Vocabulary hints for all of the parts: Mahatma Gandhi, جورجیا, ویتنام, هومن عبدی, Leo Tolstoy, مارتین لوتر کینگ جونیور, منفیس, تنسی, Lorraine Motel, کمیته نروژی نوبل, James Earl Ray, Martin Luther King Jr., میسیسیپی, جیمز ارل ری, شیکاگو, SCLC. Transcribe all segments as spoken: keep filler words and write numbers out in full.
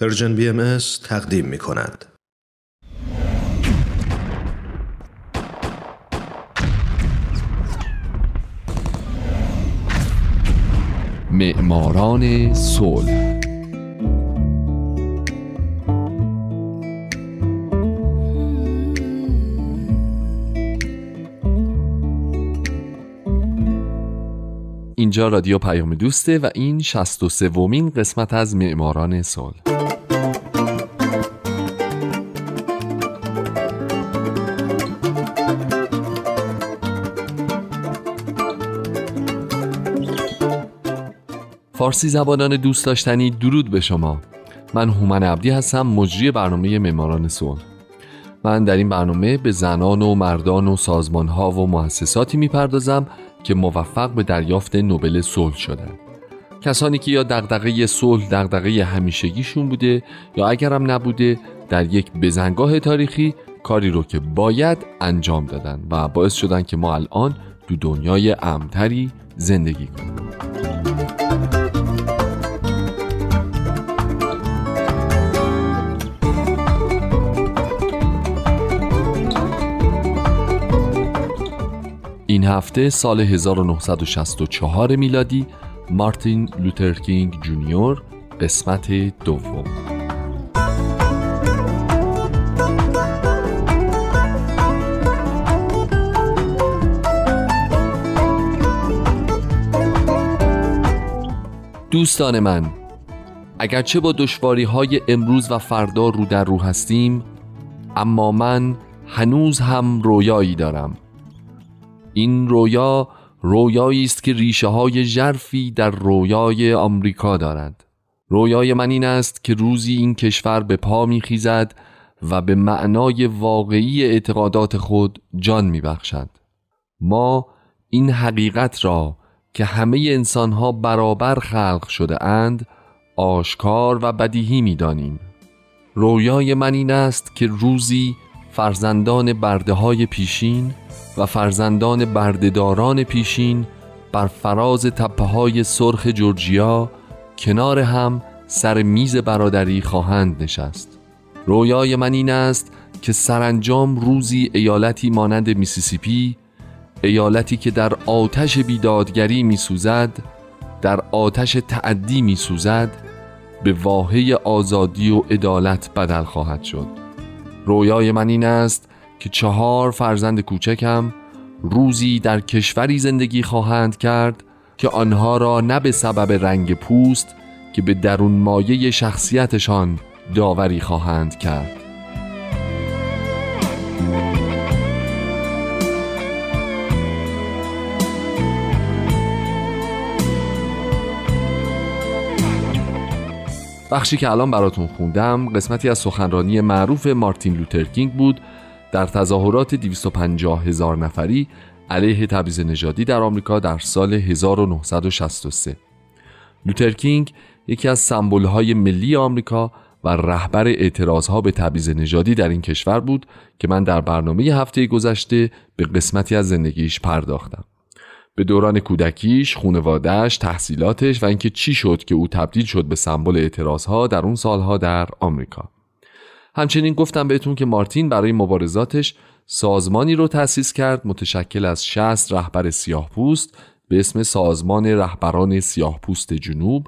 پرژن بی ام اس تقدیم می کند. معماران صلح. اینجا رادیو پیام دوسته و این شصت و سومین قسمت از معماران صلح. فارسی زبانان دوست داشتنی، درود به شما. من هومن عبدی هستم، مجری برنامه معماران صلح. من در این برنامه به زنان و مردان و سازمان‌ها و مؤسساتی می‌پردازم که موفق به دریافت نوبل صلح شدند. کسانی که یا دغدغه صلح دغدغه همیشگیشون بوده یا اگرم نبوده، در یک بزنگاه تاریخی کاری رو که باید انجام دادن و باعث شدن که ما الان تو دنیای امن‌تری زندگی کنیم. این هفته سال هزار و نهصد و شصت و چهار میلادی، مارتین لوتر کینگ جونیور، قسمت دوم. دوستان من، اگرچه با دشواری‌های امروز و فردا رو در رو هستیم، اما من هنوز هم رویایی دارم. این رویا رویایی است که ریشه‌های ژرفی در رویای آمریکا دارد. رویای من این است که روزی این کشور به پا می‌خیزد و به معنای واقعی اعتقادات خود جان می‌بخشد. ما این حقیقت را که همه انسان‌ها برابر خلق شده اند آشکار و بدیهی می‌دانیم. رویای من این است که روزی فرزندان برده‌های پیشین و فرزندان بردهداران پیشین بر فراز تپه‌های سرخ جورجیا کنار هم سر میز برادری خواهند نشست. رویای من این است که سرانجام روزی ایالتی مانند میسیسیپی، ایالتی که در آتش بیدادگری میسوزد، در آتش تعدی میسوزد، به واحه آزادی و عدالت بدل خواهد شد. رویای من این است که چهار فرزند کوچکم روزی در کشوری زندگی خواهند کرد که آنها را نه به سبب رنگ پوست که به درون مایه شخصیتشان داوری خواهند کرد. بخشی که الان براتون خوندم قسمتی از سخنرانی معروف مارتین لوتر کینگ بود در تظاهرات دویست و پنجاه هزار نفری علیه تبعیض نژادی در آمریکا در سال هزار و نهصد و شصت و سه. لوتر کینگ یکی از سمبول‌های ملی آمریکا و رهبر اعتراض‌ها به تبعیض نژادی در این کشور بود که من در برنامه هفته گذشته به قسمتی از زندگیش پرداختم. به دوران کودکیش، خانواده‌اش، تحصیلاتش و اینکه چی شد که او تبدیل شد به سمبل اعتراض‌ها در اون سالها در آمریکا. همچنین گفتم بهتون که مارتین برای مبارزاتش سازمانی رو تأسیس کرد متشکل از شصت رهبر سیاه‌پوست به اسم سازمان رهبران سیاه‌پوست جنوب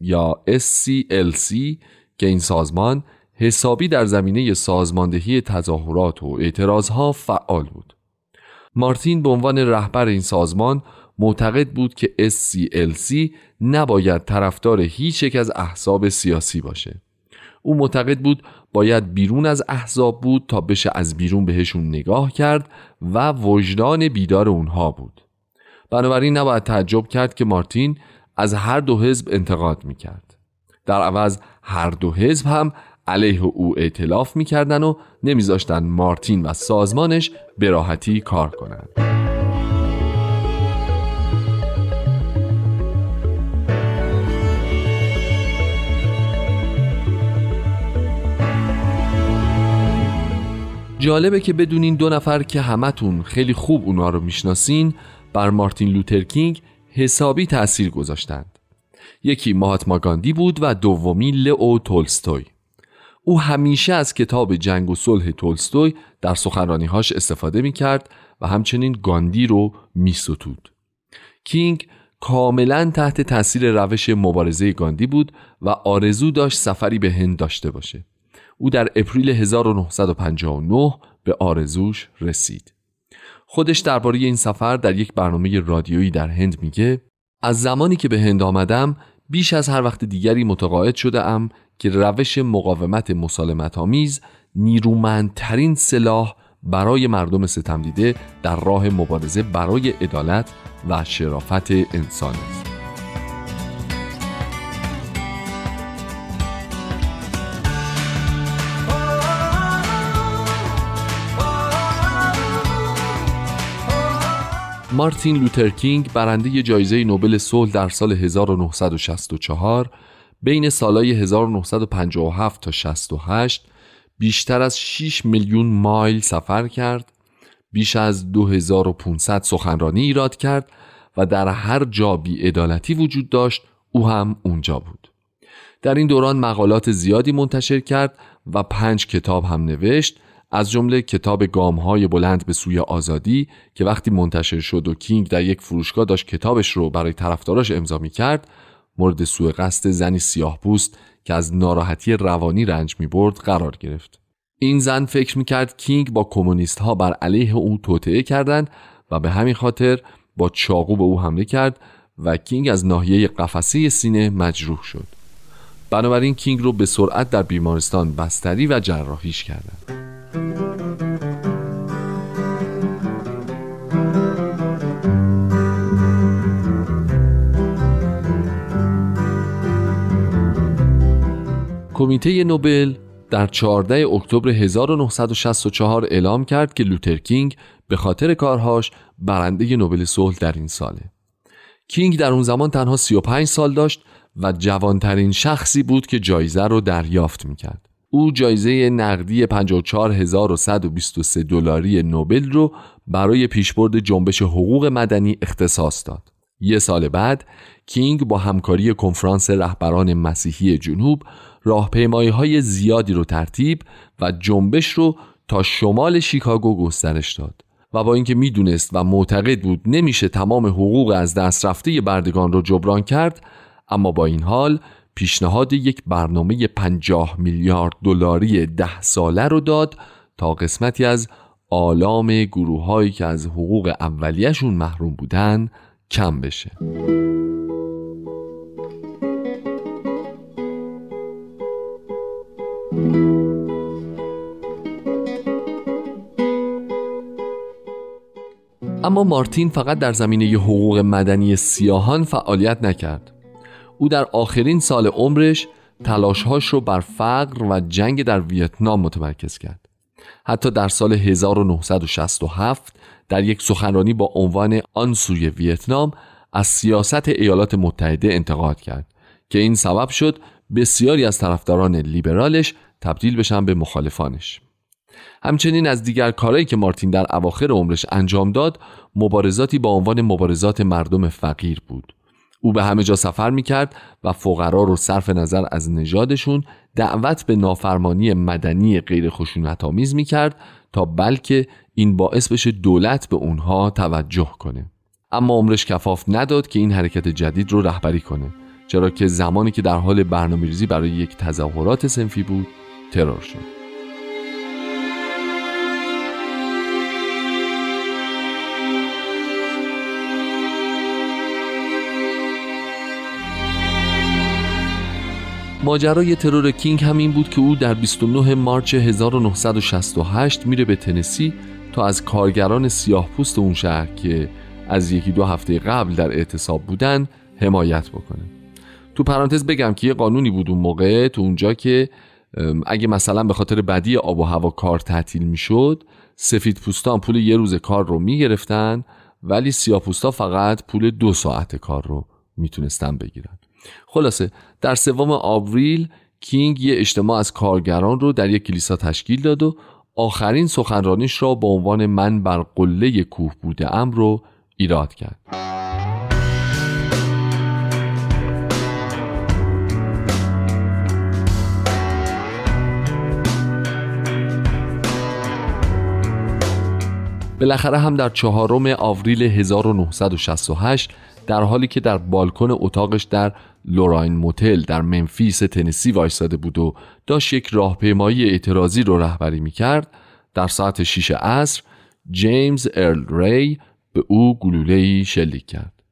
یا اس سی ال سی که این سازمان حسابی در زمینه سازماندهی تظاهرات و اعتراضها فعال بود. مارتین به عنوان رهبر این سازمان معتقد بود که اس سی ال سی نباید طرفدار هیچ یک از احزاب سیاسی باشه. او معتقد بود باید بیرون از احزاب بود تا بشه از بیرون بهشون نگاه کرد و وجدان بیدار اونها بود. بنابراین نباید تعجب کرد که مارتین از هر دو حزب انتقاد میکرد. در عوض هر دو حزب هم علیه او ائتلاف میکردن و نمیذاشتن مارتین و سازمانش به راحتی کار کنند. جالبه که بدونین دو نفر که همتون خیلی خوب اونا رو میشناسین بر مارتین لوتر کینگ حسابی تأثیر گذاشتند. یکی مهاتما گاندی بود و دومی لئو تولستوی. او همیشه از کتاب جنگ و صلح تولستوی در سخنرانی‌هاش استفاده می‌کرد و همچنین گاندی رو می‌ستود. کینگ کاملاً تحت تاثیر روش مبارزه گاندی بود و آرزو داشت سفری به هند داشته باشه. او در اپریل هزار و نهصد و پنجاه و نه به آرزوش رسید. خودش درباره این سفر در یک برنامه رادیویی در هند میگه: از زمانی که به هند آمدم بیش از هر وقت دیگری متقاعد شده‌ام که روش مقاومت مسالمت‌آمیز نیرومندترین سلاح برای مردم ستمدیده در راه مبارزه برای عدالت و شرافت انسان است. مارتین لوتر کینگ برنده جایزه نوبل صلح در سال هزار و نهصد و شصت و چهار بین سالهای هزار و نهصد و پنجاه و هفت تا شصت و هشت بیشتر از شش میلیون مایل سفر کرد، بیش از دو هزار و پانصد سخنرانی ایراد کرد و در هر جا بی‌عدالتی وجود داشت او هم اونجا بود. در این دوران مقالات زیادی منتشر کرد و پنج کتاب هم نوشت، از جمله کتاب گام‌های بلند به سوی آزادی که وقتی منتشر شد و کینگ در یک فروشگاه داشت کتابش رو برای طرفداراش امضا می‌کرد، مورد سوء قصد زنی سیاه‌پوست که از ناراحتی روانی رنج می‌برد قرار گرفت. این زن فکر می‌کرد کینگ با کمونیست‌ها بر علیه او توطئه کردند و به همین خاطر با چاقو به او حمله کرد و کینگ از ناحیه قفسه سینه مجروح شد. بنابراین کینگ رو به سرعت در بیمارستان بستری و جراحیش کردند. کمیته نوبل در چهاردهم اکتبر هزار و نهصد و شصت و چهار اعلام کرد که لوتر کینگ به خاطر کارهاش برنده نوبل صلح در این ساله. کینگ در اون زمان تنها سی و پنج سال داشت و جوانترین شخصی بود که جایزه رو دریافت میکرد. او جایزه نقدی پنجاه و چهار هزار و صد و بیست و سه دلاری نوبل رو برای پیشبرد جنبش حقوق مدنی اختصاص داد. یک سال بعد کینگ با همکاری کنفرانس رهبران مسیحی جنوب راهپیمایی‌های زیادی رو ترتیب و جنبش رو تا شمال شیکاگو گسترش داد و با اینکه میدونست و معتقد بود نمیشه تمام حقوق از دست رفته بردگان رو جبران کرد، اما با این حال پیشنهاد یک برنامه پنجاه میلیارد دلاری ده ساله رو داد تا قسمتی از آلام گروه‌هایی که از حقوق اولیه‌شون محروم بودن کم بشه. اما مارتین فقط در زمینه ی حقوق مدنی سیاهان فعالیت نکرد. او در آخرین سال عمرش تلاشهاش رو بر فقر و جنگ در ویتنام متمرکز کرد. حتی در سال هزار و نهصد و شصت و هفت در یک سخنرانی با عنوان آن سوی ویتنام از سیاست ایالات متحده انتقاد کرد که این سبب شد بسیاری از طرفداران لیبرالش تبدیل بشن به مخالفانش. همچنین از دیگر کارهایی که مارتین در اواخر عمرش انجام داد مبارزاتی با عنوان مبارزات مردم فقیر بود. او به همه جا سفر میکرد و فقرا رو صرف نظر از نژادشون دعوت به نافرمانی مدنی غیر خشونت‌آمیز میکرد تا بلکه این باعث بشه دولت به اونها توجه کنه. اما عمرش کفاف نداد که این حرکت جدید رو رهبری کنه، چرا که زمانی که در حال برنامه‌ریزی برای یک تظاهرات صنفی بود ترور شد. ماجرای ترور کینگ همین بود که او در بیست و نهم مارس هزار و نهصد و شصت و هشت میره به تنسی تا از کارگران سیاه‌پوست اون شهر که از یکی دو هفته قبل در اعتصاب بودن حمایت بکنه. تو پرانتز بگم که یه قانونی بود اون موقع تو اونجا که اگه مثلا به خاطر بدی آب و هوا کار تعطیل میشد، سفیدپوستان پول یه روز کار رو میگرفتن ولی سیاه‌پوستا فقط پول دو ساعت کار رو میتونستن بگیرن. خلاصه در سوم آوریل کینگ یه اجتماع از کارگران رو در یک کلیسا تشکیل داد و آخرین سخنرانیش را با عنوان من بر قله کوه بوده‌ام رو ایراد کرد. بالاخره هم در چهارم آوریل هزار و نهصد و شصت و هشت در حالی که در بالکن اتاقش در لوراین موتل در منفیس تنسی وایساده بود و داشت یک راهپیمایی اعتراضی رو رهبری میکرد، در ساعت شش عصر جیمز ارل ری به او گلوله‌ای شلیک کرد.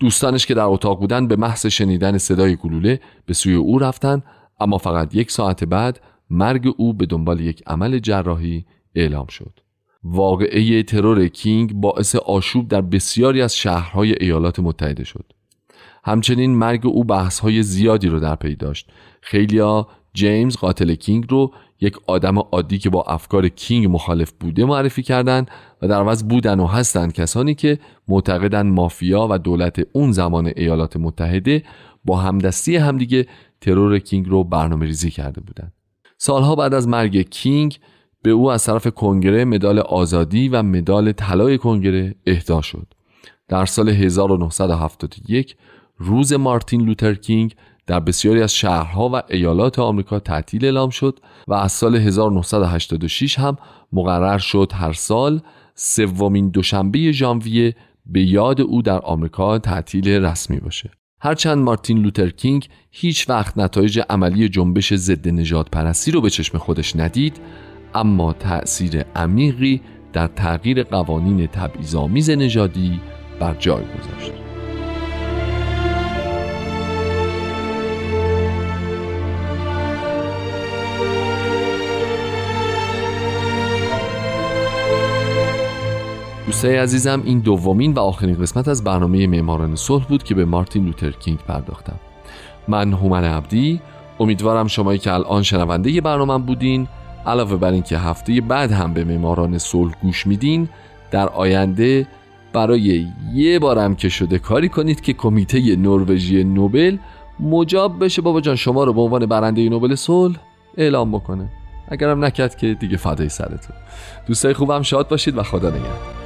دوستانش که در اتاق بودن به محض شنیدن صدای گلوله به سوی او رفتن، اما فقط یک ساعت بعد مرگ او به دنبال یک عمل جراحی اعلام شد. واقعه ترور کینگ باعث آشوب در بسیاری از شهرهای ایالات متحده شد. همچنین مرگ او بحث‌های زیادی رو در پی داشت. خیلی‌ها جیمز قاتل کینگ رو یک آدم عادی که با افکار کینگ مخالف بوده معرفی کردند و در عوض بودن و هستند کسانی که معتقدند مافیا و دولت اون زمان ایالات متحده با همدستی همدیگه ترور کینگ رو برنامه‌ریزی کرده بودند. سالها بعد از مرگ کینگ به او از طرف کنگره مدال آزادی و مدال طلای کنگره اهدا شد. در سال هزار و نهصد و هفتاد و یک روز مارتین لوتر کینگ در بسیاری از شهرها و ایالات آمریکا تعطیل اعلام شد و از سال هزار و نهصد و هشتاد و شش هم مقرر شد هر سال سومین دوشنبه ژانویه به یاد او در آمریکا تعطیل رسمی باشه. هرچند مارتین لوتر کینگ هیچ وقت نتایج عملی جنبش ضد نژادپرستی رو به چشم خودش ندید، اما تأثیر عمیقی در تغییر قوانین تبعیض‌آمیز نژادی بر جای گذاشت. دوستای عزیزم، این دومین و آخرین قسمت از برنامه معماران صلح بود که به مارتین لوتر کینگ پرداختم. من هومن عبدی، امیدوارم شمایی که الان شنونده ی برنامه بودین، علاوه بر این که هفته بعد هم به معماران صلح گوش میدین، در آینده برای یه بارم که شده کاری کنید که کمیته نروژی نوبل مجاب بشه بابا جان شما رو به عنوان برنده نوبل صلح اعلام بکنه. اگرم نکرد که دیگه فدای سرتون. دوستای خوبم، شاد باشید و خدا نگهدار.